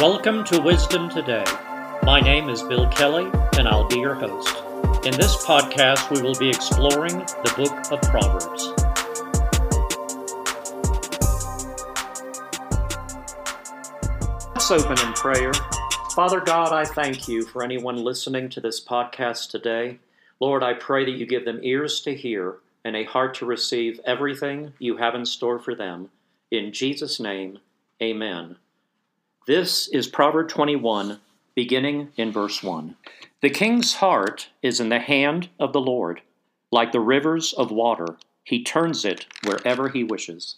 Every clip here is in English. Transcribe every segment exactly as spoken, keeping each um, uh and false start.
Welcome to Wisdom Today. My name is Bill Kelley, and I'll be your host. In this podcast, we will be exploring the book of Proverbs. Let's open in prayer. Father God, I thank you for anyone listening to this podcast today. Lord, I pray that you give them ears to hear and a heart to receive everything you have in store for them. In Jesus' name, amen. This is Proverb twenty-one, beginning in verse one. The king's heart is in the hand of the Lord. Like the rivers of water, he turns it wherever he wishes.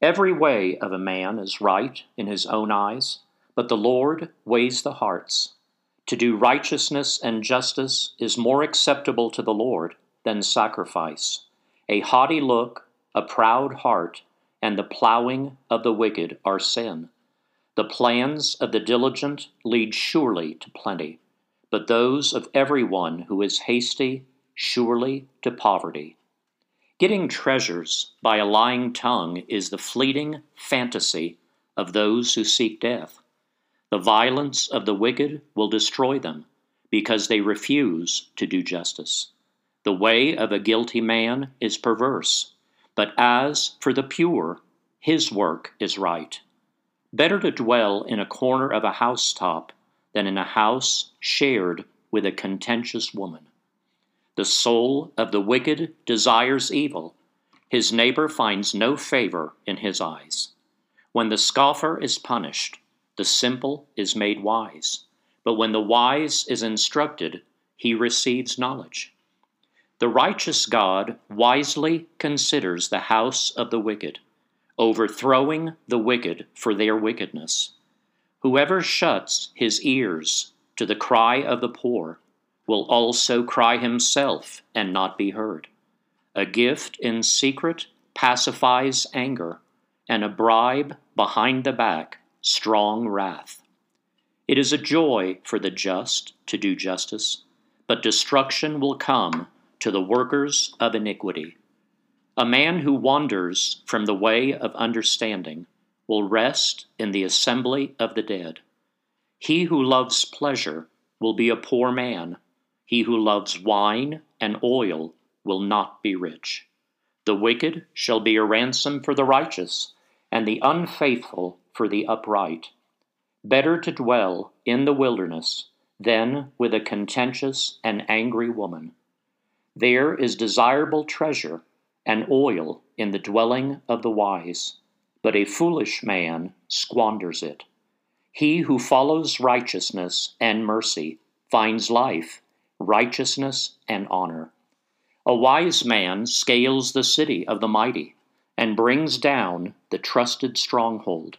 Every way of a man is right in his own eyes, but the Lord weighs the hearts. To do righteousness and justice is more acceptable to the Lord than sacrifice. A haughty look, a proud heart, and the plowing of the wicked are sin. The plans of the diligent lead surely to plenty, but those of everyone who is hasty surely to poverty. Getting treasures by a lying tongue is the fleeting fantasy of those who seek death. The violence of the wicked will destroy them, because they refuse to do justice. The way of a guilty man is perverse, but as for the pure, his work is right. Better to dwell in a corner of a housetop than in a house shared with a contentious woman. The soul of the wicked desires evil. His neighbor finds no favor in his eyes. When the scoffer is punished, the simple is made wise. But when the wise is instructed, he receives knowledge. The righteous God wisely considers the house of the wicked, overthrowing the wicked for their wickedness. Whoever shuts his ears to the cry of the poor will also cry himself and not be heard. A gift in secret pacifies anger, and a bribe behind the back, strong wrath. It is a joy for the just to do justice, but destruction will come to the workers of iniquity. A man who wanders from the way of understanding will rest in the assembly of the dead. He who loves pleasure will be a poor man. He who loves wine and oil will not be rich. The wicked shall be a ransom for the righteous, and the unfaithful for the upright. Better to dwell in the wilderness than with a contentious and angry woman. There is desirable treasure and oil in the dwelling of the wise, but a foolish man squanders it. He who follows righteousness and mercy finds life, righteousness, and honor. A wise man scales the city of the mighty and brings down the trusted stronghold.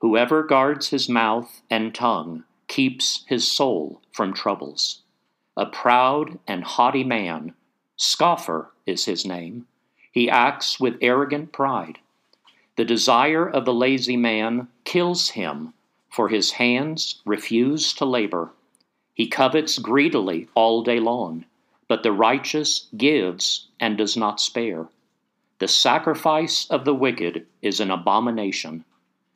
Whoever guards his mouth and tongue keeps his soul from troubles. A proud and haughty man, scoffer is his name. He acts with arrogant pride. The desire of the lazy man kills him, for his hands refuse to labor. He covets greedily all day long, but the righteous gives and does not spare. The sacrifice of the wicked is an abomination.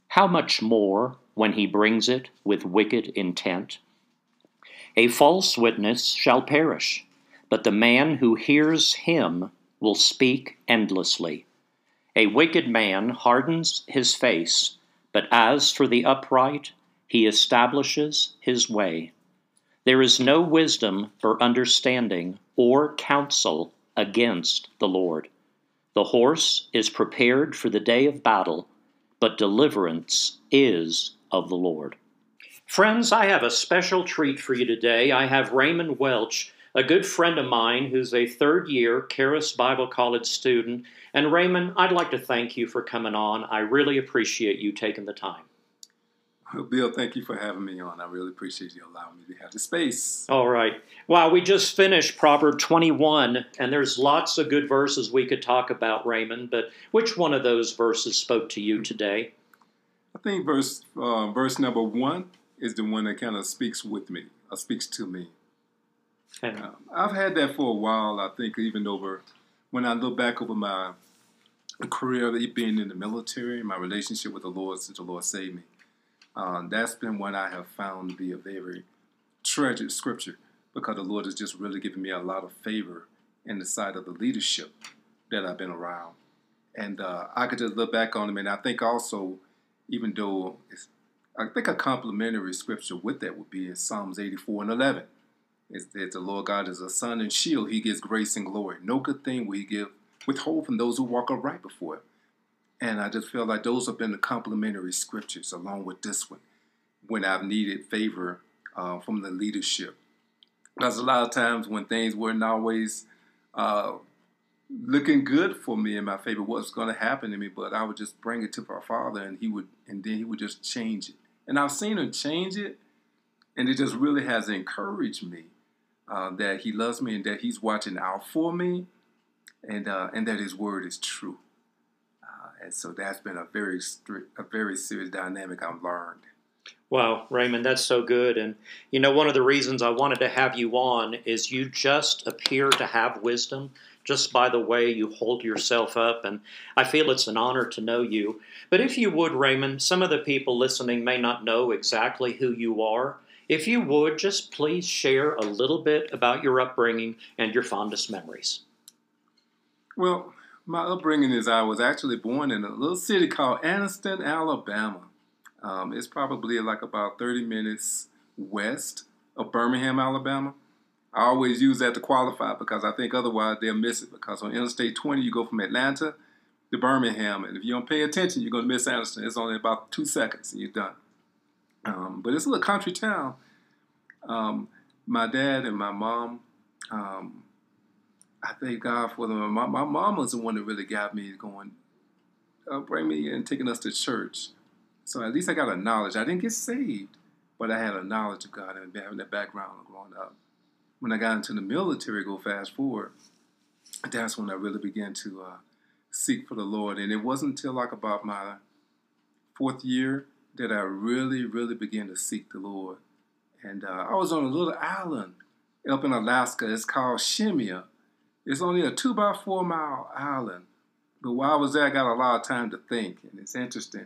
How much more when he brings it with wicked intent? A false witness shall perish, but the man who hears him will speak endlessly. A wicked man hardens his face, but as for the upright, he establishes his way. There is no wisdom or understanding or counsel against the Lord. The horse is prepared for the day of battle, but deliverance is of the Lord. Friends, I have a special treat for you today. I have Raymond Welch, a good friend of mine who's a third-year Charis Bible College student. And Raymond, I'd like to thank you for coming on. I really appreciate you taking the time. Well, Bill, thank you for having me on. I really appreciate you allowing me to have the space. All right. Wow, we just finished Proverb twenty-one, and there's lots of good verses we could talk about, Raymond, but which one of those verses spoke to you today? I think verse uh, verse number one is the one that kind of speaks with me, or speaks to me. Okay. Um, I've had that for a while, I think, even over, when I look back over my career, being in the military, my relationship with the Lord since the Lord saved me. Uh, that's been when I have found to be a very treasured scripture, because the Lord has just really given me a lot of favor in the sight of the leadership that I've been around. And uh, I could just look back on them, and I think also, even though it's, I think a complementary scripture with that would be in Psalms eighty-four and eleven. It's that the Lord God is a sun and shield. He gives grace and glory. No good thing will he give, withhold from those who walk upright before him. And I just feel like those have been the complementary scriptures along with this one when I've needed favor uh, from the leadership. Because a lot of times when things weren't always uh, looking good for me in my favor, what's going to happen to me, but I would just bring it to our Father, and he would, and then he would just change it. And I've seen him change it, and it just really has encouraged me uh, that he loves me and that he's watching out for me, and uh, and that his word is true. And so that's been a very strict, a very serious dynamic I've learned. Wow, Raymond, that's so good. And, you know, one of the reasons I wanted to have you on is you just appear to have wisdom just by the way you hold yourself up. And I feel it's an honor to know you. But if you would, Raymond, some of the people listening may not know exactly who you are. If you would, just please share a little bit about your upbringing and your fondest memories. Well, my upbringing is I was actually born in a little city called Anniston, Alabama. Um, it's probably like about thirty minutes west of Birmingham, Alabama. I always use that to qualify because I think otherwise they'll miss it, because on Interstate twenty you go from Atlanta to Birmingham, and if you don't pay attention, you're going to miss Anniston. It's only about two seconds and you're done. Um, but it's a little country town. Um, my dad and my mom... Um, I thank God for them. My, my mom was the one that really got me going, uh, bring me and taking us to church. So at least I got a knowledge. I didn't get saved, but I had a knowledge of God and having that background growing up. When I got into the military, go fast forward, that's when I really began to uh, seek for the Lord. And it wasn't until like about my fourth year that I really, really began to seek the Lord. And uh, I was on a little island up in Alaska. It's called Shemya. It's only a two by four mile island, but while I was there, I got a lot of time to think, and it's interesting.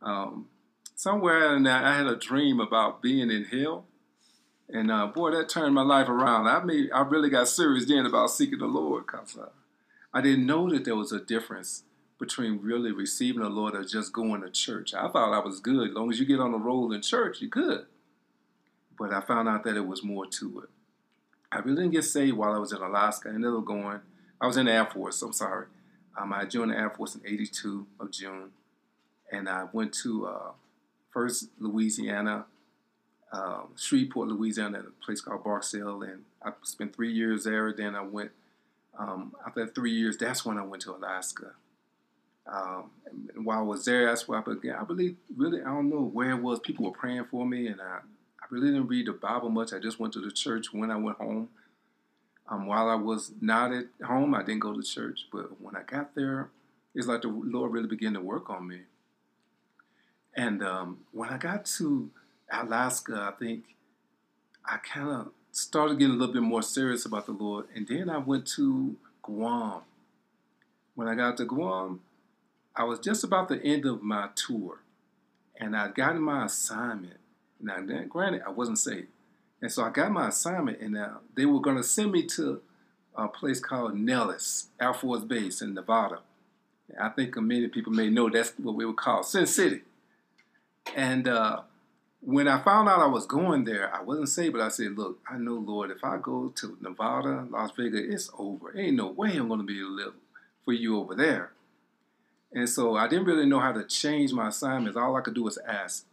Um, somewhere in there, I had a dream about being in hell, and uh, boy, that turned my life around. I made, I really got serious then about seeking the Lord, because uh, I didn't know that there was a difference between really receiving the Lord or just going to church. I thought I was good. As long as you get on the roll in church, you're good. But I found out that it was more to it. I really didn't get saved while I was in Alaska. I ended up going, I was in the Air Force, I'm sorry. Um, I joined the Air Force in eighty-two of June, and I went to uh, first Louisiana, uh, Shreveport, Louisiana, at a place called Barksdale, and I spent three years there. Then I went, um, after three years, that's when I went to Alaska. Um, and while I was there, that's where I began. I really, really, I don't know where it was. People were praying for me, and I, really didn't read the Bible much. I just went to the church when I went home. Um, while I was not at home, I didn't go to church. But when I got there, it's like the Lord really began to work on me. And um, when I got to Alaska, I think I kind of started getting a little bit more serious about the Lord. And then I went to Guam. When I got to Guam, I was just about the end of my tour. And I got my assignment. Now, granted, I wasn't saved. And so I got my assignment, and uh, they were going to send me to a place called Nellis Air Force Base in Nevada. I think many people may know that's what we would call Sin City. And uh, when I found out I was going there, I wasn't saved, but I said, look, I know, Lord, if I go to Nevada, Las Vegas, it's over. Ain't no way I'm going to be able to live for you over there. And so I didn't really know how to change my assignments. All I could do was ask.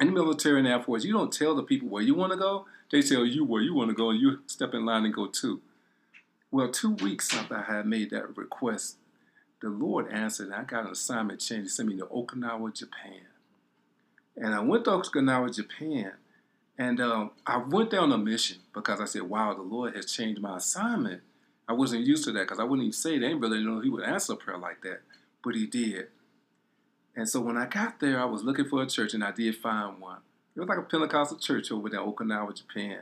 In the military and Air Force, you don't tell the people where you want to go. They tell you where you want to go, and you step in line and go too. Well, two weeks after I had made that request, the Lord answered, and I got an assignment change. He sent me to Okinawa, Japan. And I went to Okinawa, Japan, and um, I went there on a mission because I said, wow, the Lord has changed my assignment. I wasn't used to that because I wouldn't even say it. I didn't really know he would answer a prayer like that, but he did. And so when I got there, I was looking for a church, and I did find one. It was like a Pentecostal church over there in Okinawa, Japan.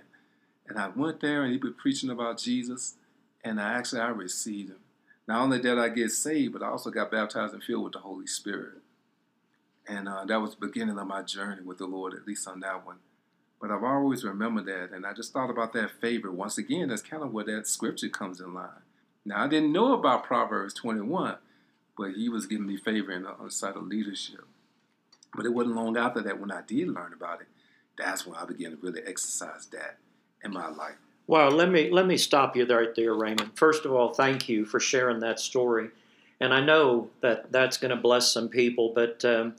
And I went there, and he was preaching about Jesus, and I actually, I received him. Not only did I get saved, but I also got baptized and filled with the Holy Spirit. And uh, that was the beginning of my journey with the Lord, at least on that one. But I've always remembered that, and I just thought about that favor. Once again, that's kind of where that scripture comes in line. Now, I didn't know about Proverbs twenty-one, but he was giving me favor in the, on the side of leadership. But it wasn't long after that when I did learn about it, that's when I began to really exercise that in my life. Well, let me let me stop you right there, Raymond. First of all, thank you for sharing that story. And I know that that's going to bless some people, but um,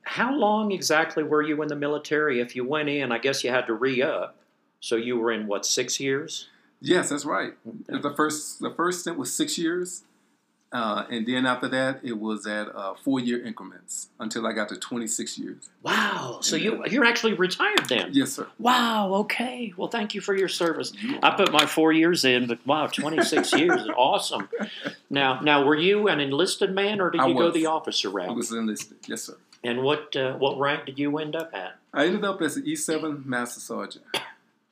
how long exactly were you in the military? If you went in, I guess you had to re-up. So you were in, what, six years? Yes, that's right. Okay. The first the first stint was six years. Uh, and then after that, it was at uh, four-year increments until I got to twenty-six years. Wow. So you, you're actually retired then? Yes, sir. Wow. Okay. Well, thank you for your service. I put my four years in, but wow, twenty-six years. Awesome. Now, now, were you an enlisted man or did you go the officer route? I was enlisted. Yes, sir. And what uh, what rank did you end up at? I ended up as an E seven Master Sergeant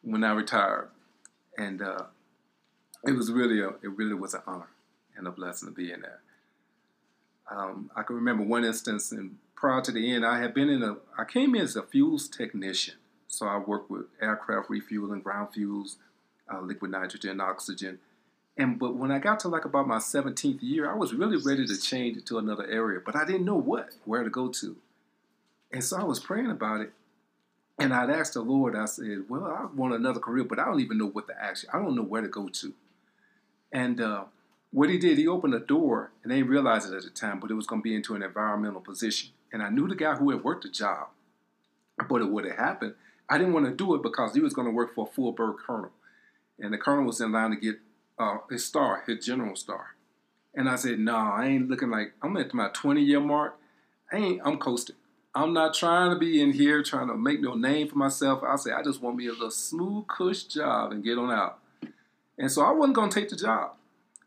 when I retired. And uh, it was really a, it really was an honor and a blessing to be in there. Um, I can remember one instance, and prior to the end, I had been in a, I came in as a fuels technician. So I worked with aircraft refueling, ground fuels, uh, liquid nitrogen, oxygen. And, but when I got to like about my seventeenth year, I was really ready to change to another area, but I didn't know what, where to go to. And so I was praying about it. And I'd asked the Lord, I said, well, I want another career, but I don't even know what to actually, I don't know where to go to. And, uh, what he did, he opened a door, and they didn't realize it at the time, but it was going to be into an environmental position. And I knew the guy who had worked the job, but it would have happened. I didn't want to do it because he was going to work for a full-bird colonel. And the colonel was in line to get uh, his star, his general star. And I said, no, nah, I ain't looking like, I'm at my twenty-year mark. I ain't, I'm coasting. I'm not trying to be in here trying to make no name for myself. I said, I just want me a little smooth, cush job and get on out. And so I wasn't going to take the job.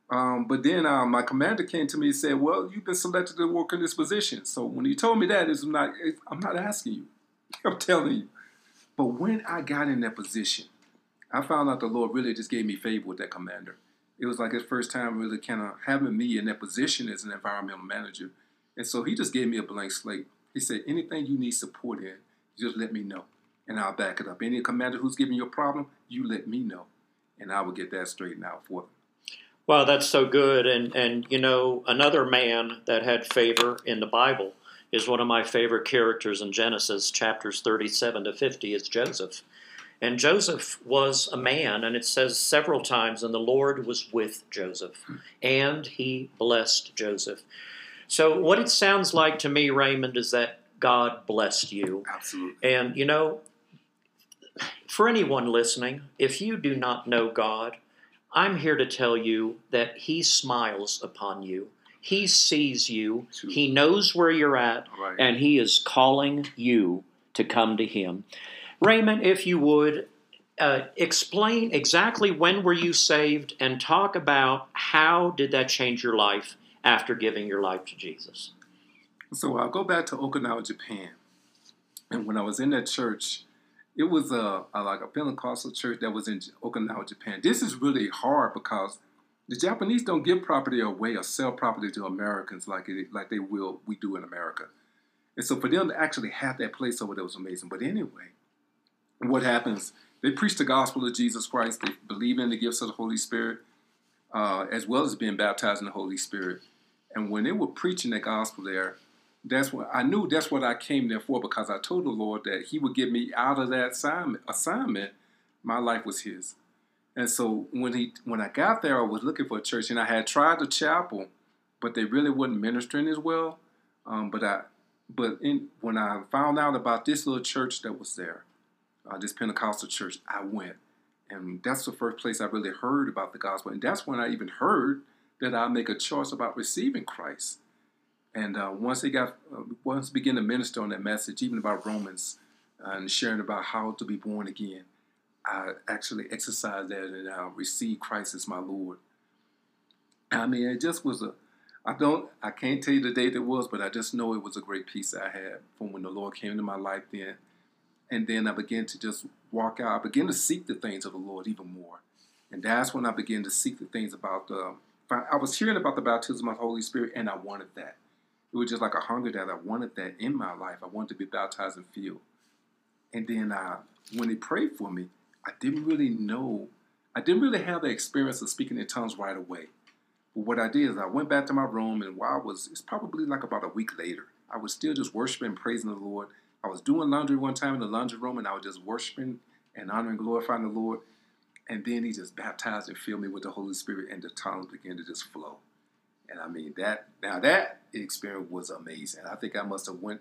Um, but then uh, my commander came to me and said, well, you've been selected to work in this position. So when he told me that, it's not, it's, I'm not asking you. I'm telling you. But when I got in that position, I found out the Lord really just gave me favor with that commander. It was like his first time really kind of having me in that position as an environmental manager. And so he just gave me a blank slate. He said, anything you need support in, just let me know, and I'll back it up. Any commander who's giving you a problem, you let me know, and I will get that straightened out for them. Wow, that's so good. And, and, you know, another man that had favor in the Bible is one of my favorite characters in Genesis, chapters thirty-seven to fifty, is Joseph. And Joseph was a man, and it says several times, and the Lord was with Joseph, and he blessed Joseph. So what it sounds like to me, Raymond, is that God blessed you. Absolutely. And, you know, for anyone listening, if you do not know God, I'm here to tell you that he smiles upon you. He sees you. He knows where you're at, right, and he is calling you to come to him. Raymond, if you would, uh, explain exactly when were you saved and talk about how did that change your life after giving your life to Jesus. So I'll go back to Okinawa, Japan. And when I was in that church, it was a, a like a Pentecostal church that was in Okinawa, Japan. This is really hard because the Japanese don't give property away or sell property to Americans like it, like they will we do in America. And so for them to actually have that place over there was amazing. But anyway, what happens? They preach the gospel of Jesus Christ. They believe in the gifts of the Holy Spirit, uh, as well as being baptized in the Holy Spirit. And when they were preaching the gospel there, that's what I knew. That's what I came there for, because I told the Lord that he would get me out of that assignment. Assignment, my life was his. And so when he, when I got there, I was looking for a church, and I had tried the chapel, but they really wasn't ministering as well. Um, but I, but in, when I found out about this little church that was there, uh, this Pentecostal church, I went, and that's the first place I really heard about the gospel, and that's when I even heard that I make a choice about receiving Christ. And uh, once they got, uh, once began to minister on that message, even about Romans uh, and sharing about how to be born again, I actually exercised that and I received Christ as my Lord. I mean, it just was a, I don't, I can't tell you the date it was, but I just know it was a great peace I had from when the Lord came into my life then. And then I began to just walk out. I began to seek the things of the Lord even more. And that's when I began to seek the things about the, I was hearing about the baptism of the Holy Spirit, and I wanted that. It was just like a hunger that I wanted that in my life. I wanted to be baptized and filled. And then I, when they prayed for me, I didn't really know. I didn't really have the experience of speaking in tongues right away. But what I did is I went back to my room, and while I was, it's probably like about a week later, I was still just worshiping and praising the Lord. I was doing laundry one time in the laundry room, and I was just worshiping and honoring and glorifying the Lord. And then he just baptized and filled me with the Holy Spirit, and the tongues began to just flow. And I mean, that, now that experience was amazing. I think I must have went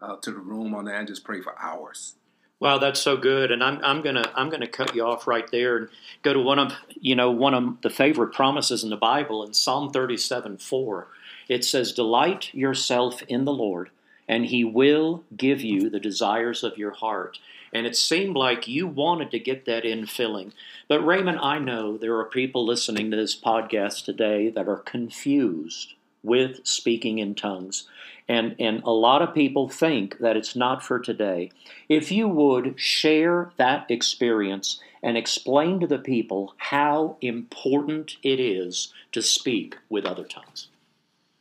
uh, to the room on that and just prayed for hours. Wow, that's so good. And I'm I'm gonna I'm gonna cut you off right there and go to one of you know one of the favorite promises in the Bible in Psalm thirty-seven four. It says, "Delight yourself in the Lord, and He will give you the desires of your heart." And it seemed like you wanted to get that in filling. But Raymond, I know there are people listening to this podcast today that are confused with speaking in tongues. And, and a lot of people think that it's not for today. If you would share that experience and explain to the people how important it is to speak with other tongues.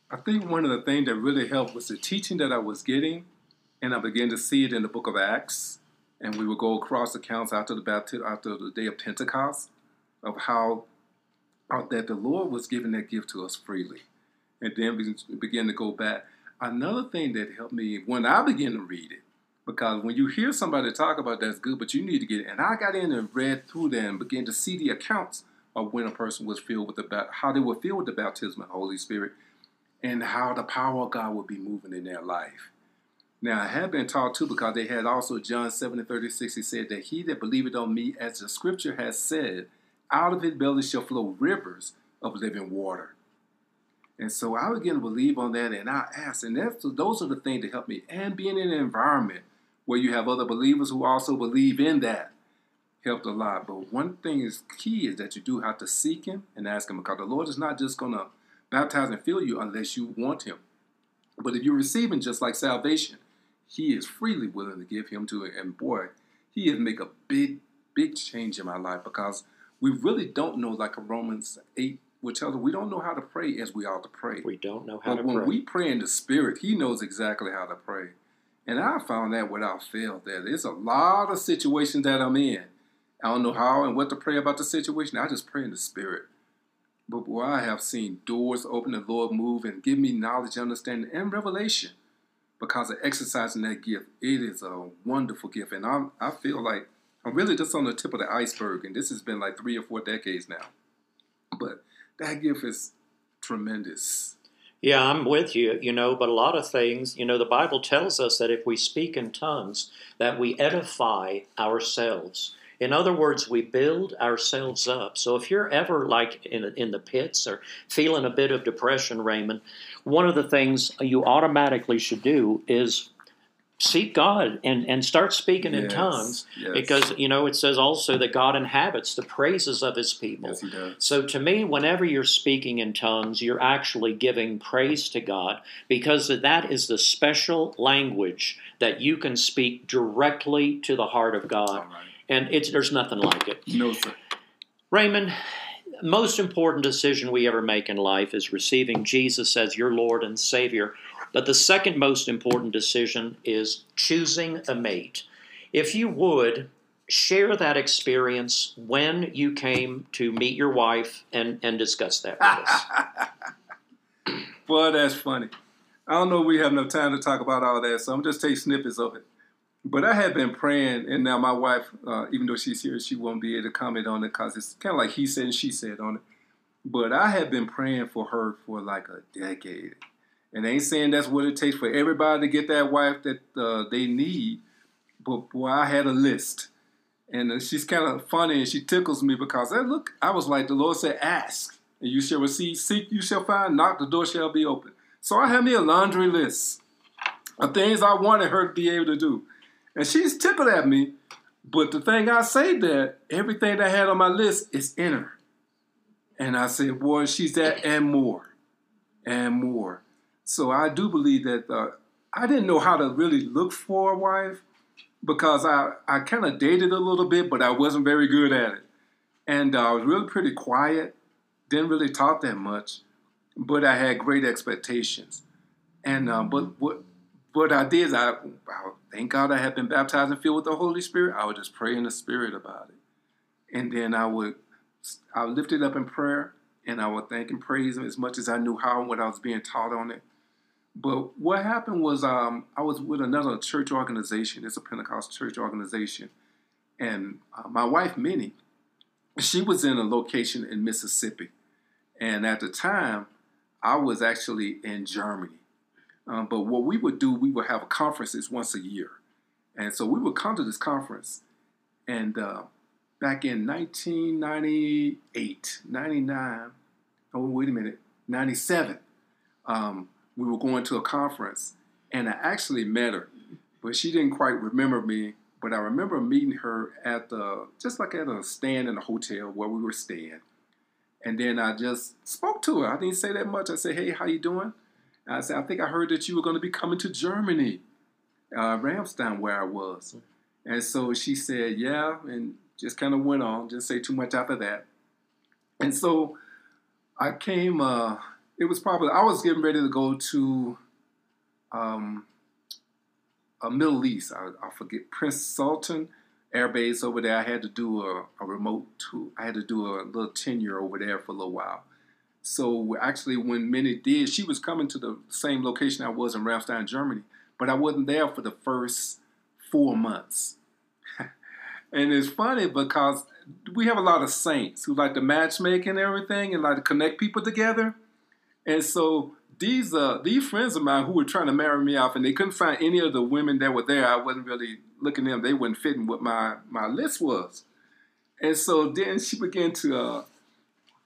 I think one of the things that really helped was the teaching that I was getting, and I began to see it in the book of Acts. And we would go across the accounts after the baptism, after the day of Pentecost, of how, how that the Lord was giving that gift to us freely. And then we began to go back. Another thing that helped me when I began to read it, because when you hear somebody talk about that's good, but you need to get it. And I got in and read through that and began to see the accounts of when a person was filled with the, how they were filled with the baptism of the Holy Spirit, and how the power of God would be moving in their life. Now, I have been taught, too, because they had also John seven and thirty-six, he said that he that believeth on me, as the scripture has said, out of his belly shall flow rivers of living water. And so I began to believe on that, and I asked, and that's, those are the things that help me. And being in an environment where you have other believers who also believe in that helped a lot. But one thing is key is that you do have to seek him and ask him, because the Lord is not just going to baptize and fill you unless you want him. But if you're receiving, just like salvation, he is freely willing to give him to it. And boy, he has made a big, big change in my life, because we really don't know, like Romans eight will tell us, we don't know how to pray as we ought to pray. We don't know how but to pray. But when we pray in the Spirit, he knows exactly how to pray. And I found that without fail, that there's a lot of situations that I'm in. I don't know how and what to pray about the situation. I just pray in the Spirit. But boy, I have seen doors open, the Lord move, and give me knowledge, understanding, and revelation. Because of exercising that gift, it is a wonderful gift. And I'm, I feel like I'm really just on the tip of the iceberg. And this has been like three or four decades now. But that gift is tremendous. Yeah, I'm with you, you know, but a lot of things, you know, the Bible tells us that if we speak in tongues, that we edify ourselves. In other words, we build ourselves up. So if you're ever like in, in the pits or feeling a bit of depression, Raymond, one of the things you automatically should do is seek God and, and start speaking yes, in tongues yes. because, you know, it says also that God inhabits the praises of his people. Yes, he does. So to me, whenever you're speaking in tongues, you're actually giving praise to God, because that is the special language that you can speak directly to the heart of God. All right. And it's, there's nothing like it. No, sir. Raymond, most important decision we ever make in life is receiving Jesus as your Lord and Savior. But the second most important decision is choosing a mate. If you would, share that experience when you came to meet your wife and, and discuss that with us. Boy, that's funny. I don't know if we have enough time to talk about all that, so I'm just taking snippets of it. But I had been praying, and now my wife, uh, even though she's here, she won't be able to comment on it because it's kind of like he said and she said on it. But I had been praying for her for like a decade. And I ain't saying that's what it takes for everybody to get that wife that uh, they need. But boy, I had a list. And uh, she's kind of funny, and she tickles me because, hey, look, I was like, the Lord said, ask, and you shall receive, seek, you shall find, knock, the door shall be open. So I had me a laundry list of things I wanted her to be able to do. And she's tickled at me, but the thing I say that, everything that I had on my list is in her. And I said, boy, she's that and more, and more. So I do believe that uh, I didn't know how to really look for a wife, because I, I kind of dated a little bit, but I wasn't very good at it. And uh, I was really pretty quiet, didn't really talk that much, but I had great expectations. And um, but what what I did is I, I thank God I had been baptized and filled with the Holy Spirit. I would just pray in the Spirit about it, and then I would I would lift it up in prayer, and I would thank and praise Him as much as I knew how and what I was being taught on it. But what happened was um, I was with another church organization. It's a Pentecostal church organization, and uh, my wife Minnie, she was in a location in Mississippi, and at the time I was actually in Germany. Um, but what we would do, we would have conferences once a year. And so we would come to this conference. And uh, back in nineteen ninety-eight, ninety-nine, oh, wait a minute, ninety-seven, um, we were going to a conference. And I actually met her, but she didn't quite remember me. But I remember meeting her at the, just like at a stand in a hotel where we were staying. And then I just spoke to her. I didn't say that much. I said, hey, how you doing? I said, I think I heard that you were going to be coming to Germany, uh, Ramstein, where I was. And so she said, yeah, and just kind of went on, didn't say too much after that. And so I came, uh, it was probably, I was getting ready to go to um, a Middle East. I, I forget, Prince Sultan Air Base over there. I had to do a, a remote tour. I had to do a little tenure over there for a little while. So actually when Minnie did, she was coming to the same location I was in Ramstein, Germany, but I wasn't there for the first four months. And it's funny because we have a lot of saints who like to matchmake and everything and like to connect people together. And so these uh, these friends of mine who were trying to marry me off and they couldn't find any of the women that were there. I wasn't really looking at them. They weren't fitting what my, my list was. And so then she began to... Uh,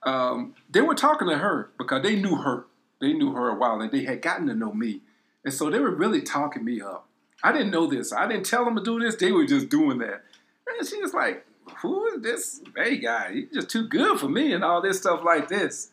Um, they were talking to her because they knew her. They knew her a while and they had gotten to know me. And so they were really talking me up. I didn't know this. I didn't tell them to do this. They were just doing that. And she was like, who is this? Hey, guy, you're just too good for me and all this stuff like this.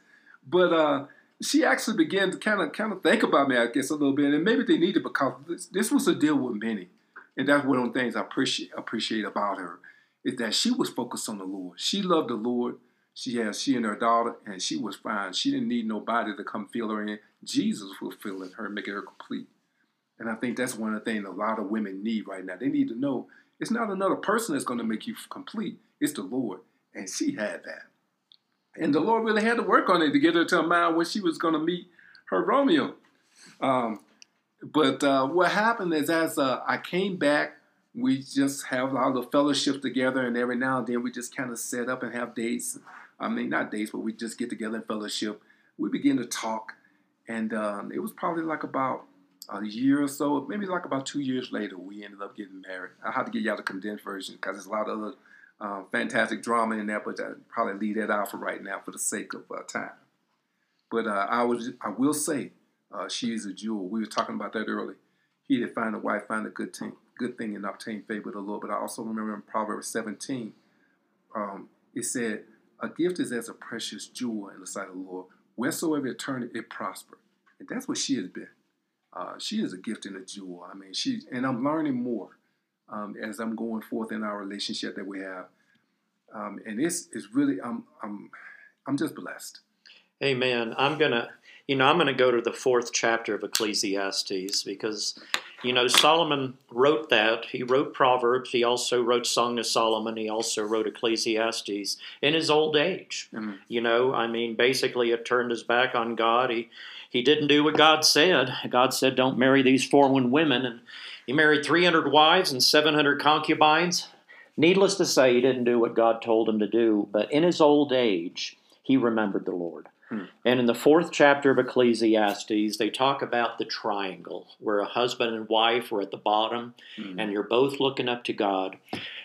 But uh, she actually began to kind of kind of think about me, I guess, a little bit. And maybe they needed because this, this was a deal with Minnie. And that's one of the things I appreciate, appreciate about her is that she was focused on the Lord. She loved the Lord. She had she and her daughter, and she was fine. She didn't need nobody to come fill her in. Jesus was filling her, making her complete. And I think that's one of the things a lot of women need right now. They need to know it's not another person that's going to make you complete. It's the Lord. And she had that. And the Lord really had to work on it to get her to a mind when she was going to meet her Romeo. Um, but uh, what happened is as uh, I came back, we just have our little fellowship together, and every now and then we just kind of set up and have dates. I mean, not dates, but we just get together in fellowship. We begin to talk, and um, it was probably like about a year or so, maybe like about two years later, we ended up getting married. I'll have to get y'all the condensed version because there's a lot of other uh, fantastic drama in there, but I'll probably leave that out for right now for the sake of uh, time. But uh, I, was, I will say uh, she is a jewel. We were talking about that earlier. He that find a wife, find a good thing. Good thing and obtain favor of the Lord. But I also remember in Proverbs seventeen, um, it said, a gift is as a precious jewel in the sight of the Lord. Wheresoever it turneth, it prospered. And that's what she has been. Uh, she is a gift and a jewel. I mean, she, and I'm learning more um, as I'm going forth in our relationship that we have. Um, and it's, it's really, I'm, I'm, I'm just blessed. Amen. I'm going to, you know, I'm going to go to the fourth chapter of Ecclesiastes because... You know, Solomon wrote that. He wrote Proverbs. He also wrote Song of Solomon. He also wrote Ecclesiastes in his old age. Mm-hmm. You know, I mean, basically it turned his back on God. He he didn't do what God said. God said, don't marry these foreign women. And he married three hundred wives and seven hundred concubines. Needless to say, he didn't do what God told him to do. But in his old age, he remembered the Lord. And in the fourth chapter of Ecclesiastes, they talk about the triangle, where a husband and wife are at the bottom, mm-hmm. and you're both looking up to God.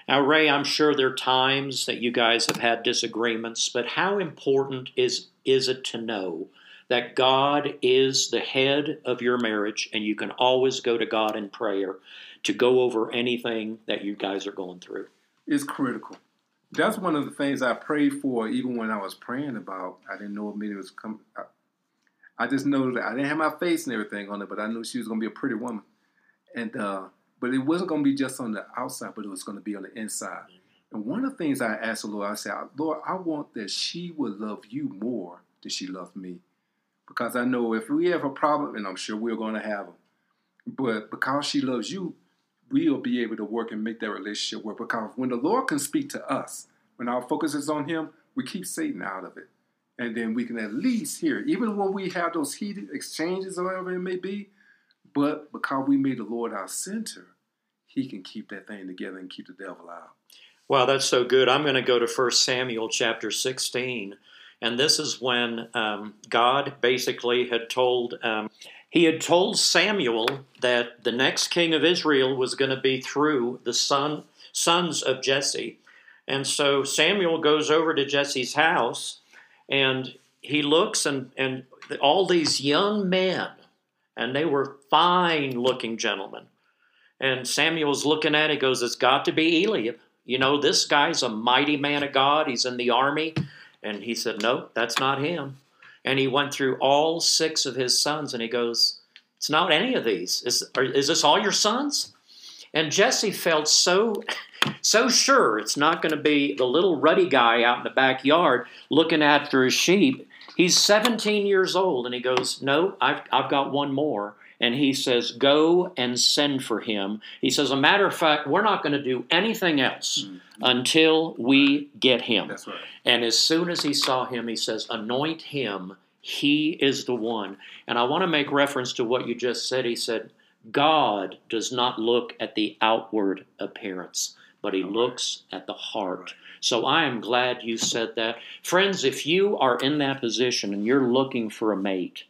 Now, Ray, I'm sure there are times that you guys have had disagreements, but how important is, is it to know that God is the head of your marriage, and you can always go to God in prayer to go over anything that you guys are going through? It's critical. That's one of the things I prayed for, even when I was praying about. I didn't know if Minnie was coming. I, I just know that I didn't have my face and everything on it, but I knew she was going to be a pretty woman. And uh, but it wasn't going to be just on the outside, but it was going to be on the inside. And one of the things I asked the Lord, I said, Lord, I want that she would love you more than she loved me. Because I know if we have a problem, and I'm sure we're going to have them, but because she loves you, we'll be able to work and make that relationship work. Because when the Lord can speak to us, when our focus is on him, we keep Satan out of it. And then we can at least hear it, even when we have those heated exchanges or whatever it may be. But because we made the Lord our center, he can keep that thing together and keep the devil out. Wow, that's so good. I'm going to go to First Samuel chapter sixteen. And this is when um, God basically had told, um, he had told Samuel that the next king of Israel was going to be through the son, sons of Jesse. And so Samuel goes over to Jesse's house, and he looks, and, and all these young men, and they were fine-looking gentlemen. And Samuel's looking at it, he goes, it's got to be Eliab. You know, this guy's a mighty man of God. He's in the army. And he said, no, that's not him. And he went through all six of his sons, and he goes, it's not any of these. Is, are, is this all your sons? And Jesse felt so, so sure it's not going to be the little ruddy guy out in the backyard looking after his sheep. He's seventeen years old, and he goes, no, I've, I've got one more. And he says, go and send for him. He says, a matter of fact, we're not going to do anything else mm-hmm. until we get him. That's right. And as soon as he saw him, he says, anoint him. He is the one. And I want to make reference to what you just said. He said, God does not look at the outward appearance, but he looks at the heart. So I am glad you said that. Friends, if you are in that position and you're looking for a mate,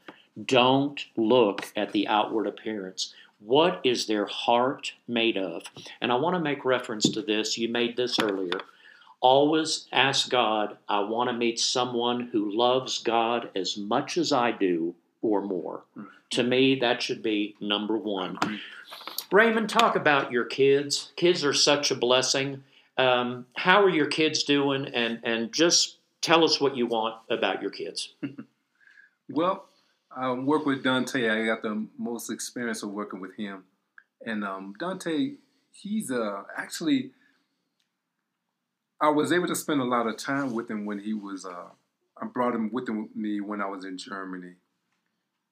don't look at the outward appearance. What is their heart made of? And I want to make reference to this. You made this earlier. Always ask God, I want to meet someone who loves God as much as I do or more. Mm-hmm. To me, that should be number one. Mm-hmm. Raymond, talk about your kids. Kids are such a blessing. Um, how are your kids doing? And, and just tell us what you want about your kids. Well, I work with Dante. I got the most experience of working with him. And um, Dante, he's uh, actually, I was able to spend a lot of time with him when he was, uh, I brought him with me when I was in Germany.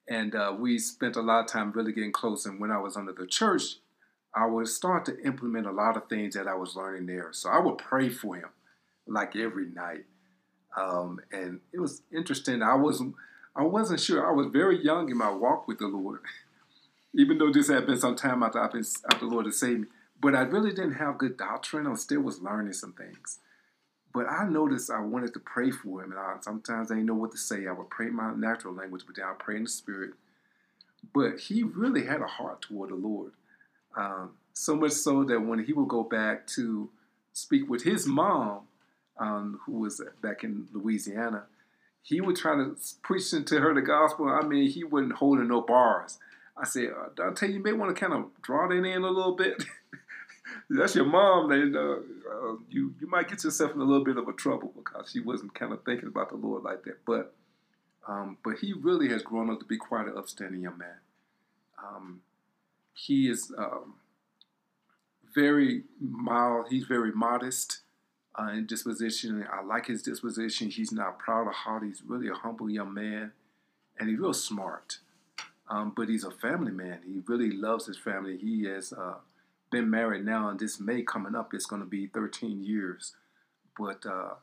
And uh, we spent a lot of time really getting close. And when I was under the church, I would start to implement a lot of things that I was learning there. So I would pray for him like every night. Um, and it was interesting. I was I wasn't sure. I was very young in my walk with the Lord, even though this had been some time after, I've been, after the Lord had saved me. But I really didn't have good doctrine. I still was learning some things. But I noticed I wanted to pray for him. And I, sometimes I didn't know what to say. I would pray in my natural language, but then I would pray in the Spirit. But he really had a heart toward the Lord. Um, so much so that when he would go back to speak with his mom, um, who was back in Louisiana, he would try to preach to her the gospel. I mean, he wasn't holding no bars. I said, uh, Dante, you may want to kind of draw that in a little bit. That's your mom. Then uh, uh, you you might get yourself in a little bit of a trouble because she wasn't kind of thinking about the Lord like that. But um, but he really has grown up to be quite an upstanding young man. Um, he is um, very mild. He's very modest. Uh, in disposition. I like his disposition. He's not proud of heart. He's really a humble young man, and he's real smart. Um, but he's a family man. He really loves his family. He has uh, been married now, and this May coming up, it's going to be thirteen years. But uh,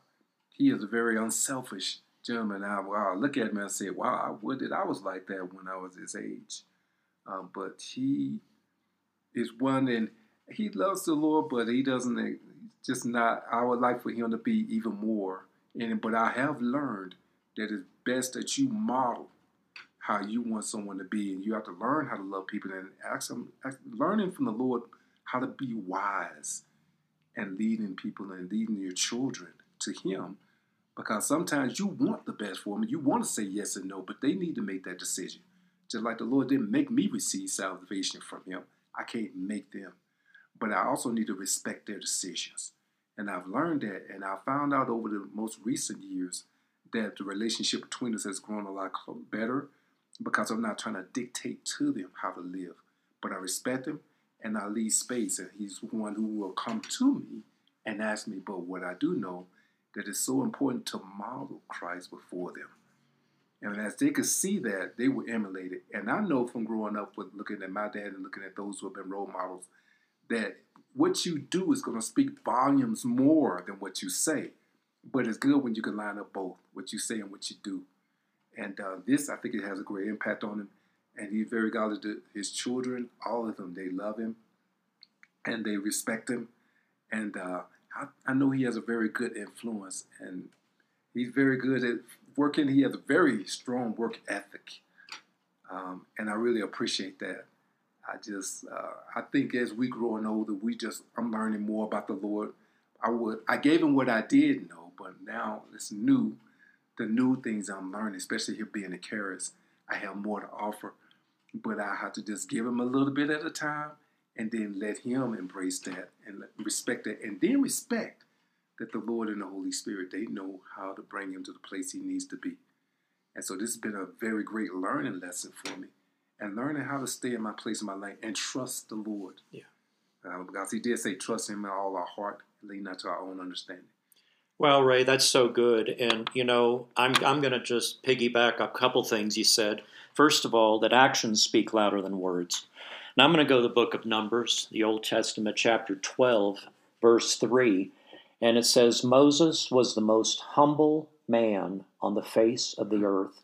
he is a very unselfish gentleman. I, I look at him and I say, wow, I would that I was like that when I was his age. Uh, but he is one, and he loves the Lord, but he doesn't... Just not, I would like for him to be even more. And But I have learned that it's best that you model how you want someone to be. And you have to learn how to love people. And ask them, ask, learning from the Lord how to be wise and leading people and leading your children to him. Because sometimes you want the best for them. You want to say yes and no, but they need to make that decision. Just like the Lord didn't make me receive salvation from him. I can't make them. But I also need to respect their decisions. And I've learned that, and I found out over the most recent years that the relationship between us has grown a lot better because I'm not trying to dictate to them how to live. But I respect them, and I leave space. And he's one who will come to me and ask me, but what I do know, that it's so important to model Christ before them. And as they could see that, they were emulated. And I know from growing up with looking at my dad and looking at those who have been role models, that what you do is going to speak volumes more than what you say. But it's good when you can line up both, what you say and what you do. And uh, this, I think it has a great impact on him. And he's very godly to his children, all of them. They love him and they respect him. And uh, I, I know he has a very good influence, and he's very good at working. He has a very strong work ethic. Um, and I really appreciate that. I just, uh, I think as we growing older, we just, I'm learning more about the Lord. I would, I gave him what I did know, but now it's new, the new things I'm learning, especially here being a Charis. I have more to offer, but I have to just give him a little bit at a time and then let him embrace that and respect that, and then respect that the Lord and the Holy Spirit, they know how to bring him to the place he needs to be. And so this has been a very great learning lesson for me, and learning how to stay in my place in my lane and trust the Lord. Yeah, uh, because he did say, trust him in all our heart, lean not to our own understanding. Well, Ray, that's so good. And, you know, I'm, I'm going to just piggyback a couple things you said. First of all, that actions speak louder than words. Now I'm going to go to the book of Numbers, the Old Testament, chapter twelve, verse three. And it says, Moses was the most humble man on the face of the earth.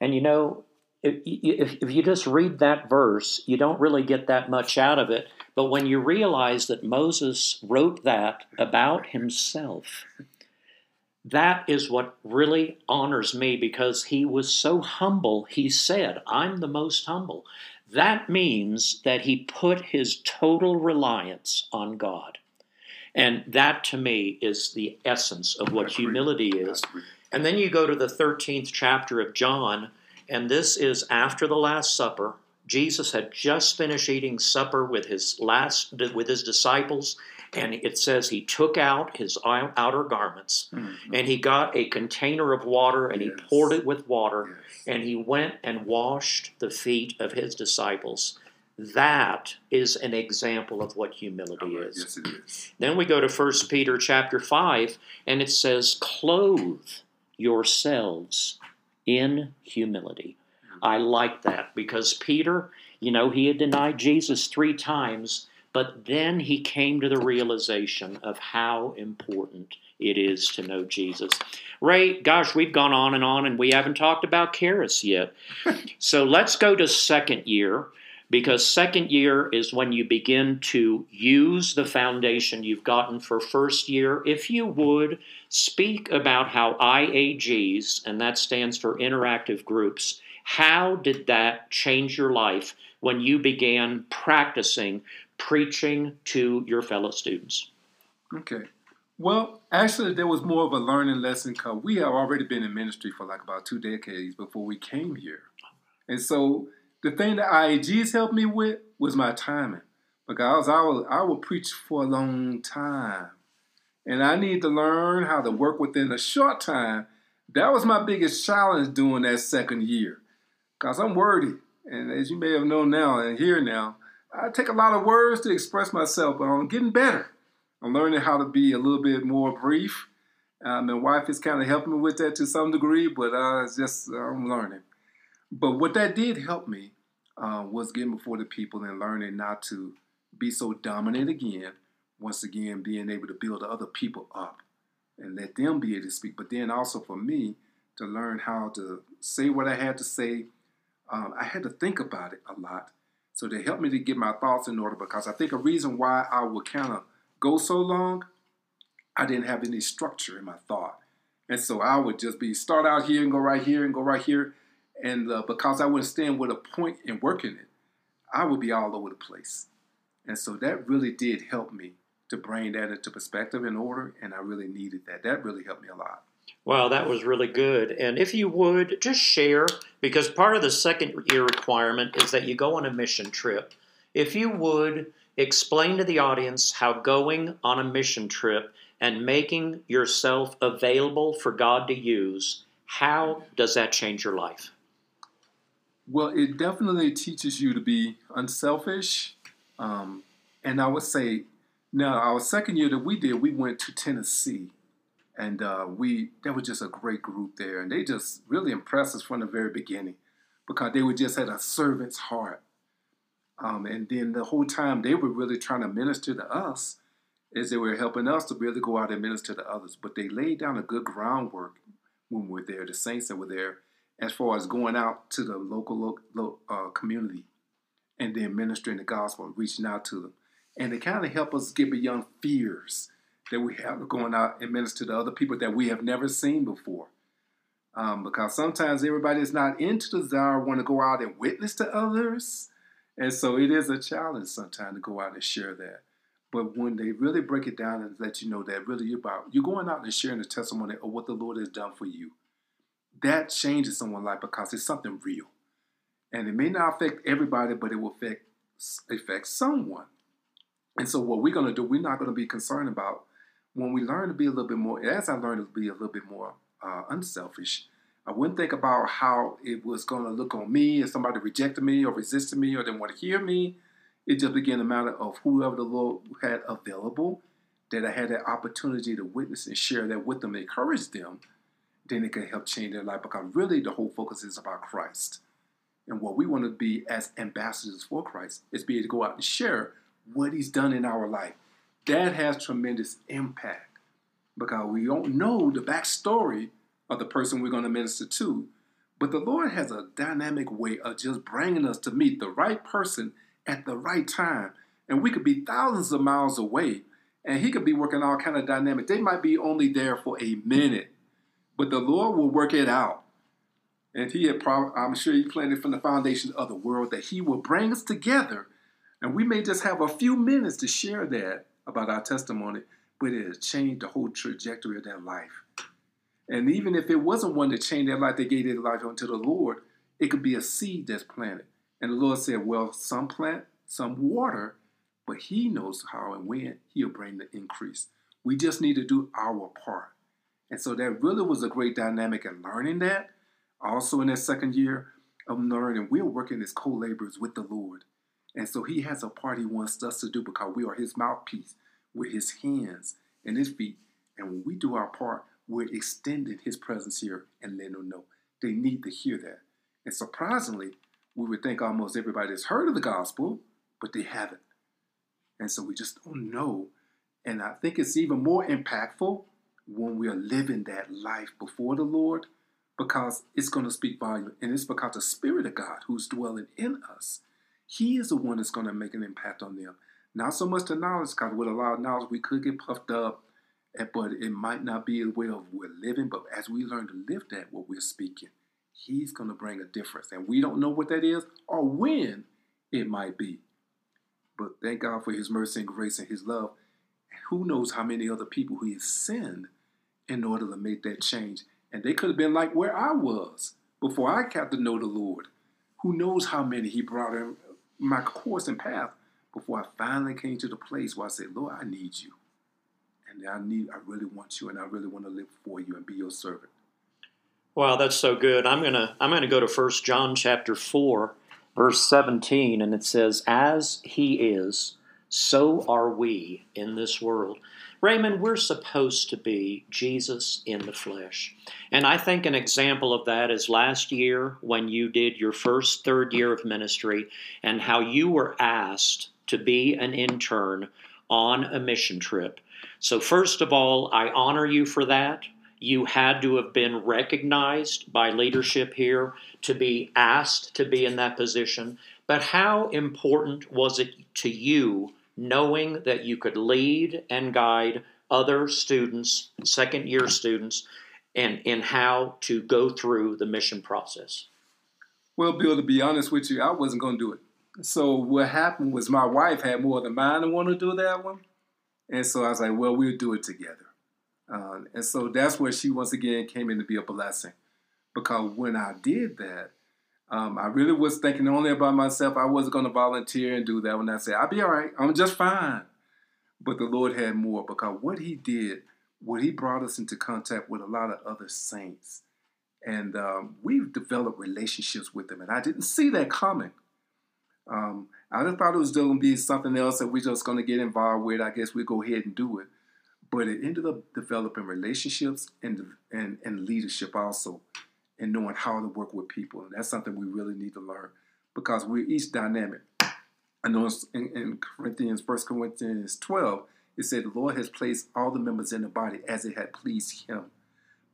And, you know, if, if, if you just read that verse, you don't really get that much out of it. But when you realize that Moses wrote that about himself, that is what really honors me, because he was so humble. He said, I'm the most humble. That means that he put his total reliance on God. And that, to me, is the essence of what humility is. And then you go to the thirteenth chapter of John, and this is after the Last Supper. Jesus had just finished eating supper with his last with his disciples, and it says he took out his outer garments, mm-hmm. and he got a container of water, and yes. he poured it with water, yes. and he went and washed the feet of his disciples. That is an example of what humility right. is. Yes, it is. Then we go to First Peter chapter five, and it says, clothe yourselves in humility. I like that, because Peter, you know, he had denied Jesus three times, but then he came to the realization of how important it is to know Jesus. Ray, gosh, we've gone on and on, and we haven't talked about Charis yet. So let's go to second year, because second year is when you begin to use the foundation you've gotten for first year. If you would, speak about how I A Gs, and that stands for interactive groups, how did that change your life when you began practicing preaching to your fellow students? Okay. Well, actually, there was more of a learning lesson, because we have already been in ministry for like about two decades before we came here. And so the thing that I A Gs helped me with was my timing, because I would, I would preach for a long time, and I need to learn how to work within a short time. That was my biggest challenge during that second year. Because I'm wordy, and as you may have known now and here now, I take a lot of words to express myself, but I'm getting better. I'm learning how to be a little bit more brief. Uh, my wife is kind of helping me with that to some degree, but uh, it's just uh, I'm learning. But what that did help me uh, was getting before the people and learning not to be so dominant again, once again being able to build other people up and let them be able to speak. But then also for me to learn how to say what I had to say. Um, I had to think about it a lot. So they helped me to get my thoughts in order, because I think a reason why I would kind of go so long, I didn't have any structure in my thought. And so I would just be start out here and go right here and go right here. And uh, because I wouldn't stand with a point and working it, I would be all over the place. And so that really did help me to bring that into perspective and order. And I really needed that. That really helped me a lot. Wow, that was really good. And if you would, just share, because part of the second year requirement is that you go on a mission trip. If you would, explain to the audience how going on a mission trip and making yourself available for God to use, how does that change your life? Well, it definitely teaches you to be unselfish. Um, and I would say, now, our second year that we did, we went to Tennessee And uh, we, there was just a great group there. And they just really impressed us from the very beginning because they were just had a servant's heart. Um, and then the whole time they were really trying to minister to us as they were helping us to really go out and minister to others. But they laid down a good groundwork when we were there, the saints that were there, as far as going out to the local lo- lo- uh, community and then ministering the gospel, reaching out to them. And it kind of helped us get beyond fears that we have going out and minister to other people that we have never seen before. Um, because sometimes everybody is not into the desire, want to go out and witness to others. And so it is a challenge sometimes to go out and share that. But when they really break it down and let you know that really you're about, you're going out and sharing the testimony of what the Lord has done for you, that changes someone's life because it's something real. And it may not affect everybody, but it will affect, affect someone. And so what we're going to do, we're not going to be concerned about when we learn to be a little bit more, as I learned to be a little bit more uh, unselfish, I wouldn't think about how it was going to look on me if somebody rejected me or resisted me or didn't want to hear me. It just became a matter of whoever the Lord had available, that I had that opportunity to witness and share that with them, encourage them, then it could help change their life because really the whole focus is about Christ. And what we want to be as ambassadors for Christ is be able to go out and share what he's done in our life. That has tremendous impact because we don't know the backstory of the person we're going to minister to. But the Lord has a dynamic way of just bringing us to meet the right person at the right time. And we could be thousands of miles away, and he could be working all kind of dynamic. They might be only there for a minute, but the Lord will work it out. And if he had prob- I'm sure he planned it from the foundation of the world that he will bring us together. And we may just have a few minutes to share that about our testimony, but it has changed the whole trajectory of their life. And even if it wasn't one that changed their life, they gave their life unto the Lord, it could be a seed that's planted. And the Lord said, well, some plant, some water, but he knows how and when he'll bring the increase. We just need to do our part. And so that really was a great dynamic in learning that. Also in that second year of learning, we're working as co-laborers with the Lord. And so he has a part he wants us to do because we are his mouthpiece with his hands and his feet. And when we do our part, we're extending his presence here and letting them know. They need to hear that. And surprisingly, we would think almost everybody has heard of the gospel, but they haven't. And so we just don't know. And I think it's even more impactful when we are living that life before the Lord because it's going to speak volume. And it's because the Spirit of God who's dwelling in us, he is the one that's going to make an impact on them. Not so much the knowledge, because with a lot of knowledge, we could get puffed up, but it might not be the way of we're living. But as we learn to live that, what we're speaking, he's going to bring a difference. And we don't know what that is or when it might be. But thank God for his mercy and grace and his love. And who knows how many other people he has sent in order to make that change. And they could have been like where I was before I got to know the Lord. Who knows how many he brought in my course and path before I finally came to the place where I said, Lord, I need you. And I need, I really want you, and I really want to live for you and be your servant. Wow, that's so good. I'm going to, I'm going to go to First John chapter four, verse seventeen, and it says, as he is, so are we in this world. Raymond, we're supposed to be Jesus in the flesh. And I think an example of that is last year when you did your first third year of ministry and how you were asked to be an intern on a mission trip. So first of all, I honor you for that. You had to have been recognized by leadership here to be asked to be in that position. But how important was it to you knowing that you could lead and guide other students, second-year students, and in how to go through the mission process? Well, Bill, to be honest with you, I wasn't going to do it. So what happened was my wife had more than mine and wanted to do that one. And so I was like, well, we'll do it together. Uh, and so that's where she once again came in to be a blessing. Because when I did that, um, I really was thinking only about myself. I wasn't going to volunteer and do that one. I said, I'll be all right. I'm just fine. But the Lord had more because what he did, what he brought us into contact with a lot of other saints. And um, we've developed relationships with them. And I didn't see that coming. Um, I just thought it was going to be something else that we're just going to get involved with. I guess we go ahead and do it. but it ended up developing relationships and and, and leadership also, and knowing how to work with people. And that's something we really need to learn, because we're each dynamic. I know in, in Corinthians, First Corinthians twelve, it said, the Lord has placed all the members in the body as it had pleased him.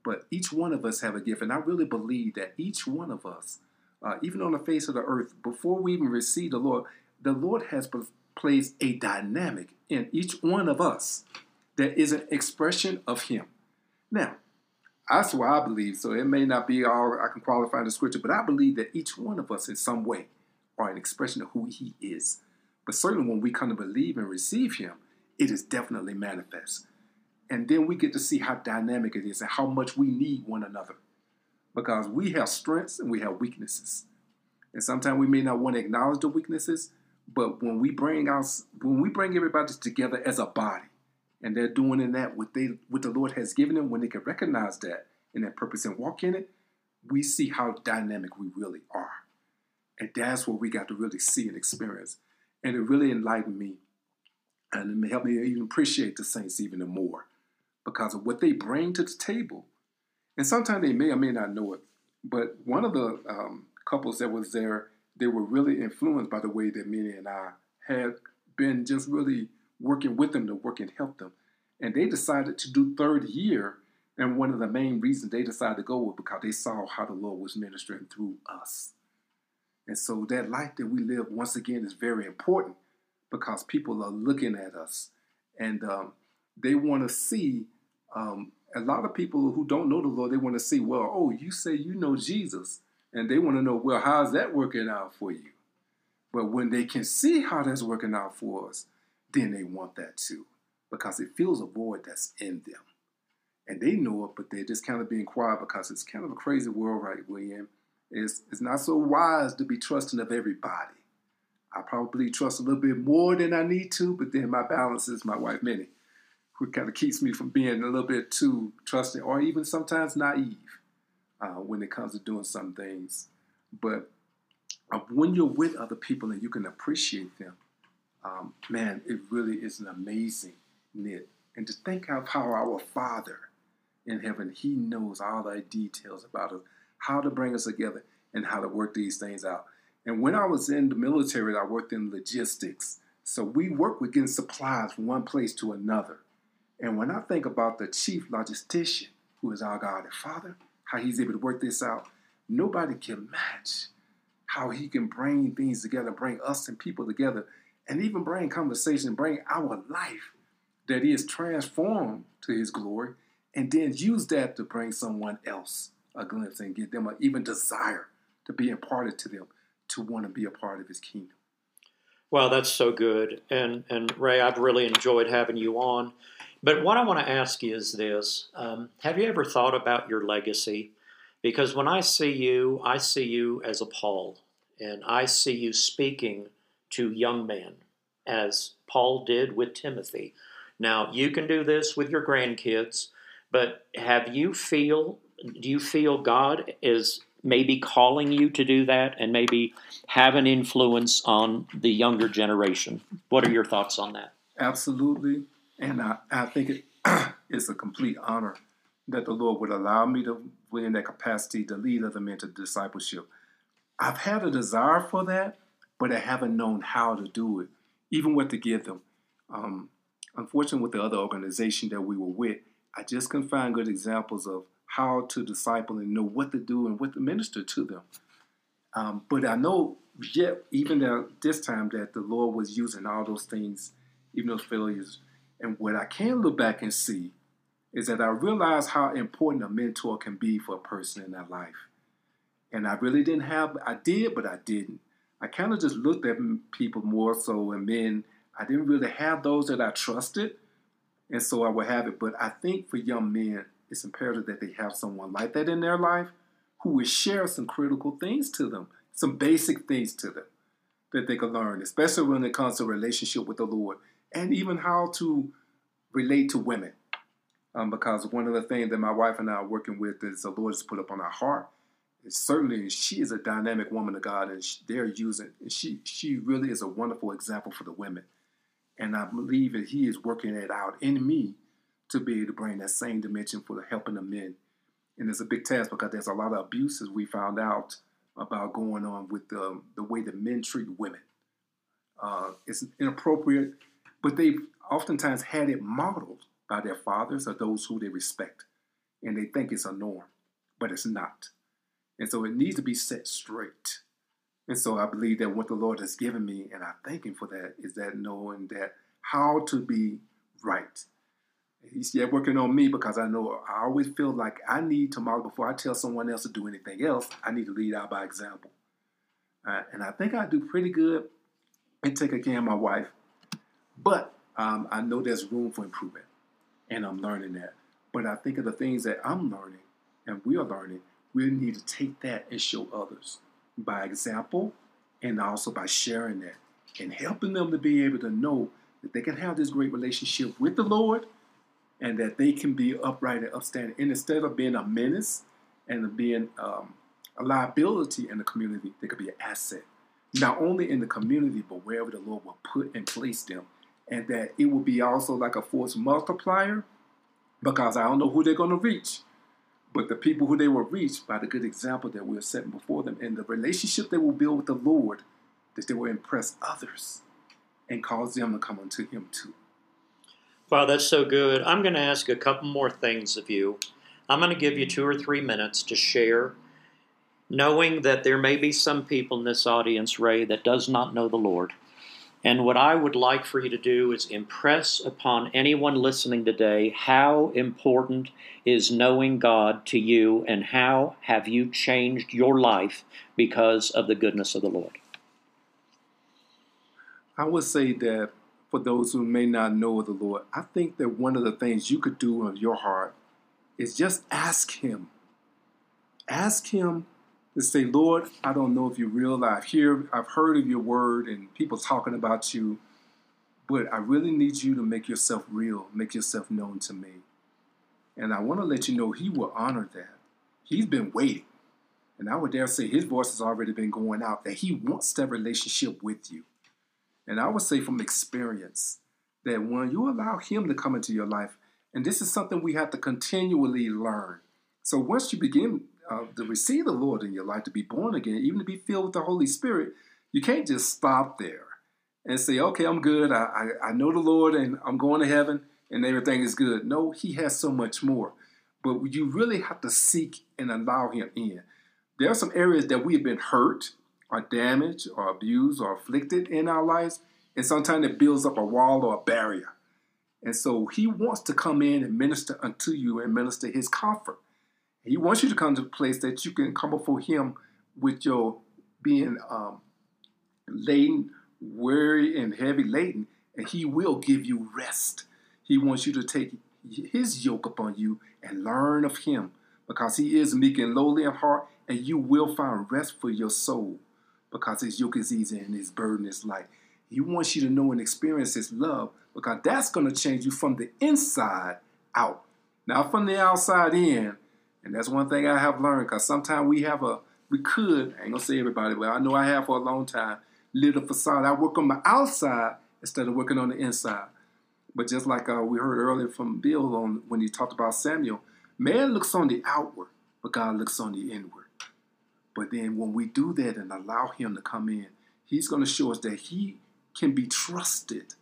But each one of us have a gift. And I really believe that each one of us, uh, even on the face of the earth, before we even receive the Lord, the Lord has placed a dynamic in each one of us that is an expression of him. Now, that's what I believe. So it may not be all I can qualify in the scripture, but I believe that each one of us in some way are an expression of who he is. But certainly when we come to believe and receive him, it is definitely manifest. And then we get to see how dynamic it is and how much we need one another, because we have strengths and we have weaknesses. And sometimes we may not want to acknowledge the weaknesses, but when we bring us, when we bring everybody together as a body, and they're doing in that what they what the Lord has given them, when they can recognize that and that purpose and walk in it, we see how dynamic we really are. And that's what we got to really see and experience. And it really enlightened me, and it helped me even appreciate the saints even more because of what they bring to the table. And sometimes they may or may not know it, but one of the um, couples that was there, they were really influenced by the way that Minnie and I had been just really working with them to work and help them. And they decided to do third year. And one of the main reasons they decided to go was because they saw how the Lord was ministering through us. And so that life that we live, once again, is very important because people are looking at us and um, they want to see um, a lot of people who don't know the Lord. They want to see, well, oh, you say you know Jesus. And they want to know, well, how's that working out for you? But when they can see how that's working out for us, then they want that too, because it fills a void that's in them. And they know it, but they're just kind of being quiet because it's kind of a crazy world right we're in. It's, it's not so wise to be trusting of everybody. I probably trust a little bit more than I need to, but then my balance is my wife, Minnie, who kind of keeps me from being a little bit too trusting or even sometimes naive uh, when it comes to doing some things. But uh, when you're with other people and you can appreciate them, Um, man, it really is an amazing knit. And to think of how our Father in heaven, he knows all the details about us, how to bring us together and how to work these things out. And when I was in the military, I worked in logistics. So we worked with getting supplies from one place to another. And when I think about the chief logistician, who is our God and Father, how he's able to work this out, nobody can match how he can bring things together, bring us and people together, and even bring conversation, bring our life that is transformed to his glory, and then use that to bring someone else a glimpse and get them an even desire to be imparted to them, to want to be a part of his kingdom. Wow, that's so good. And, and Ray, I've really enjoyed having you on. But what I want to ask you is this. Um, have you ever thought about your legacy? Because when I see you, I see you as a Paul, and I see you speaking to young men, as Paul did with Timothy. Now, you can do this with your grandkids, but have you feel, do you feel God is maybe calling you to do that and maybe have an influence on the younger generation? What are your thoughts on that? Absolutely. And I, I think it is a complete honor that the Lord would allow me to, in that capacity, to lead other men to discipleship. I've had a desire for that, but I haven't known how to do it, even what to give them. Um, unfortunately, with the other organization that we were with, I just couldn't find good examples of how to disciple and know what to do and what to minister to them. Um, but I know, yet, even at this time, that the Lord was using all those things, even those failures. And what I can look back and see is that I realized how important a mentor can be for a person in their life. And I really didn't have, I did, but I didn't. I kind of just looked at people more so, and then I didn't really have those that I trusted, and so I would have it. But I think for young men, it's imperative that they have someone like that in their life who will share some critical things to them, some basic things to them that they can learn, especially when it comes to relationship with the Lord and even how to relate to women. Um, because one of the things that my wife and I are working with is the Lord has put up on our heart. Certainly, she is a dynamic woman of God, and they're using. She she really is a wonderful example for the women, and I believe that He is working it out in me to be able to bring that same dimension for the helping the men. And it's a big task because there's a lot of abuses we found out about going on with the, the way that men treat women. Uh, it's inappropriate, but they've oftentimes had it modeled by their fathers or those who they respect. And they think it's a norm, but it's not. And so it needs to be set straight. And so I believe that what the Lord has given me, and I thank him for that, is that knowing that how to be right. He's yet working on me because I know I always feel like I need to model before I tell someone else to do anything else. I need to lead out by example. Uh, and I think I do pretty good and take care of my wife. But um, I know there's room for improvement, and I'm learning that. But I think of the things that I'm learning and we are learning, we need to take that and show others by example, and also by sharing that and helping them to be able to know that they can have this great relationship with the Lord and that they can be upright and upstanding. And instead of being a menace and being um, a liability in the community, they could be an asset, not only in the community, but wherever the Lord will put and place them. And that it will be also like a force multiplier, because I don't know who they're going to reach. But the people who they will reach by the good example that we are setting before them and the relationship they will build with the Lord, that they will impress others and cause them to come unto him too. Wow, that's so good. I'm going to ask a couple more things of you. I'm going to give you two or three minutes to share, knowing that there may be some people in this audience, Ray, that does not know the Lord. And what I would like for you to do is impress upon anyone listening today how important is knowing God to you, and how have you changed your life because of the goodness of the Lord? I would say that for those who may not know the Lord, I think that one of the things you could do in your heart is just ask him. Ask him. And say, Lord, I don't know if you realize here, I've heard of your word and people talking about you, but I really need you to make yourself real, make yourself known to me. And I want to let you know he will honor that. He's been waiting. And I would dare say his voice has already been going out, that he wants that relationship with you. And I would say from experience that when you allow him to come into your life, and this is something we have to continually learn. So once you begin Uh, to receive the Lord in your life, to be born again, even to be filled with the Holy Spirit, you can't just stop there and say, okay, I'm good. I, I, I know the Lord and I'm going to heaven and everything is good. No, he has so much more. But you really have to seek and allow him in. There are some areas that we have been hurt or damaged or abused or afflicted in our lives. And sometimes it builds up a wall or a barrier. And so he wants to come in and minister unto you and minister his comfort. He wants you to come to a place that you can come before him with your being um, laden, weary, and heavy laden, and he will give you rest. He wants you to take his yoke upon you and learn of him, because he is meek and lowly in heart, and you will find rest for your soul, because his yoke is easy and his burden is light. He wants you to know and experience his love, because that's going to change you from the inside out, not from the outside in. And that's one thing I have learned, because sometimes we have a, we could, I ain't going to say everybody, but I know I have for a long time, live a facade. I work on my outside instead of working on the inside. But just like uh, we heard earlier from Bill on when he talked about Samuel, man looks on the outward, but God looks on the inward. But then when we do that and allow him to come in, he's going to show us that he can be trusted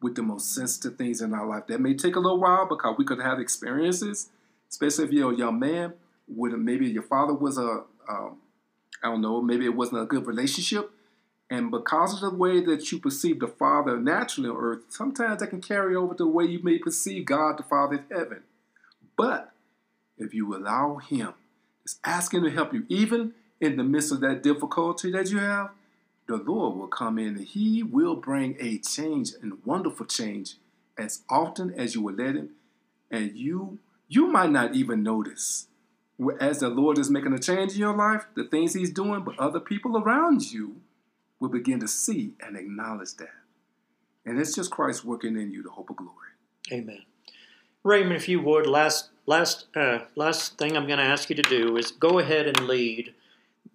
with the most sensitive things in our life. That may take a little while, because we could have experiences, especially if you're a young man, with maybe your father was a, um, I don't know, maybe it wasn't a good relationship. And because of the way that you perceive the Father naturally on earth, sometimes that can carry over to the way you may perceive God, the Father in heaven. But if you allow him, just ask him to help you, even in the midst of that difficulty that you have, the Lord will come in and he will bring a change, and wonderful change, as often as you will let him, and you You might not even notice. As the Lord is making a change in your life, the things he's doing, but other people around you will begin to see and acknowledge that. And it's just Christ working in you, the hope of glory. Amen. Raymond, if you would, last last uh, last thing I'm going to ask you to do is go ahead and lead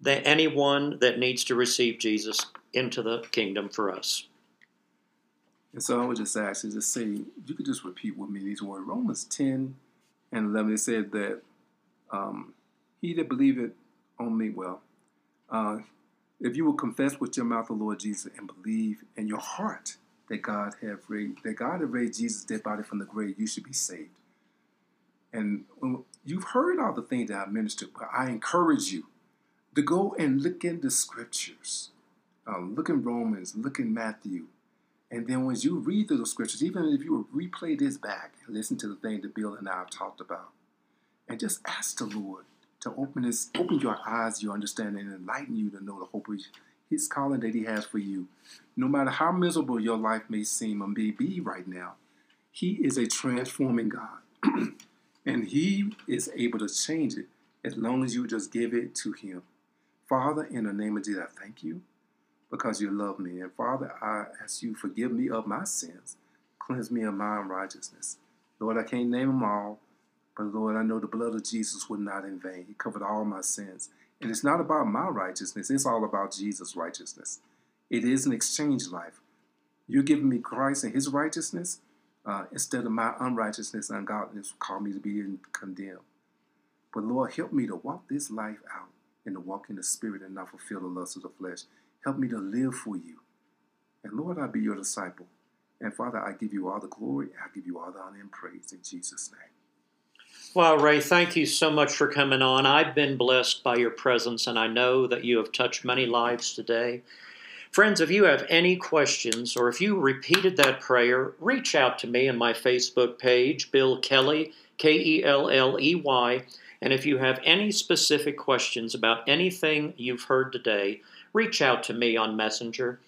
the, anyone that needs to receive Jesus into the kingdom for us. And so I would just ask you, just say, you could just repeat with me these words. Romans ten and eleven, it said that um, he that believeth on me, well, uh, if you will confess with your mouth the Lord Jesus and believe in your heart that God have raised, that God have raised Jesus' dead body from the grave, you should be saved. And when, you've heard all the things that I ministered, but I encourage you to go and look in the scriptures. Um, look in Romans, look in Matthew. And then when you read through the scriptures, even if you would replay this back and listen to the thing that Bill and I have talked about, and just ask the Lord to open his, open your eyes, your understanding, and enlighten you to know the hope of his calling that he has for you. No matter how miserable your life may seem or may be right now, he is a transforming God. And he is able to change it as long as you just give it to him. Father, in the name of Jesus, I thank you because you love me. And Father, I ask you, forgive me of my sins. Cleanse me of my unrighteousness. Lord, I can't name them all, but Lord, I know the blood of Jesus was not in vain. He covered all my sins. And it's not about my righteousness. It's all about Jesus' righteousness. It is an exchange life. You're giving me Christ and his righteousness. Uh, instead of my unrighteousness and ungodliness, call me to be condemned. But Lord, help me to walk this life out and to walk in the Spirit and not fulfill the lusts of the flesh. Help me to live for you. And Lord, I be your disciple. And Father, I give you all the glory. I give you all the honor and praise in Jesus' name. Well, Ray, thank you so much for coming on. I've been blessed by your presence, and I know that you have touched many lives today. Friends, if you have any questions or if you repeated that prayer, reach out to me on my Facebook page, Bill Kelley, K E L L E Y. And if you have any specific questions about anything you've heard today, reach out to me on Messenger.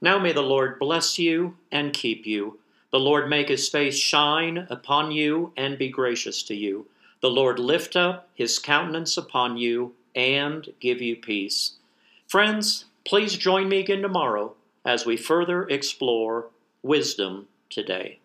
Now may the Lord bless you and keep you. The Lord make his face shine upon you and be gracious to you. The Lord lift up his countenance upon you and give you peace. Friends, please join me again tomorrow as we further explore Wisdom Today.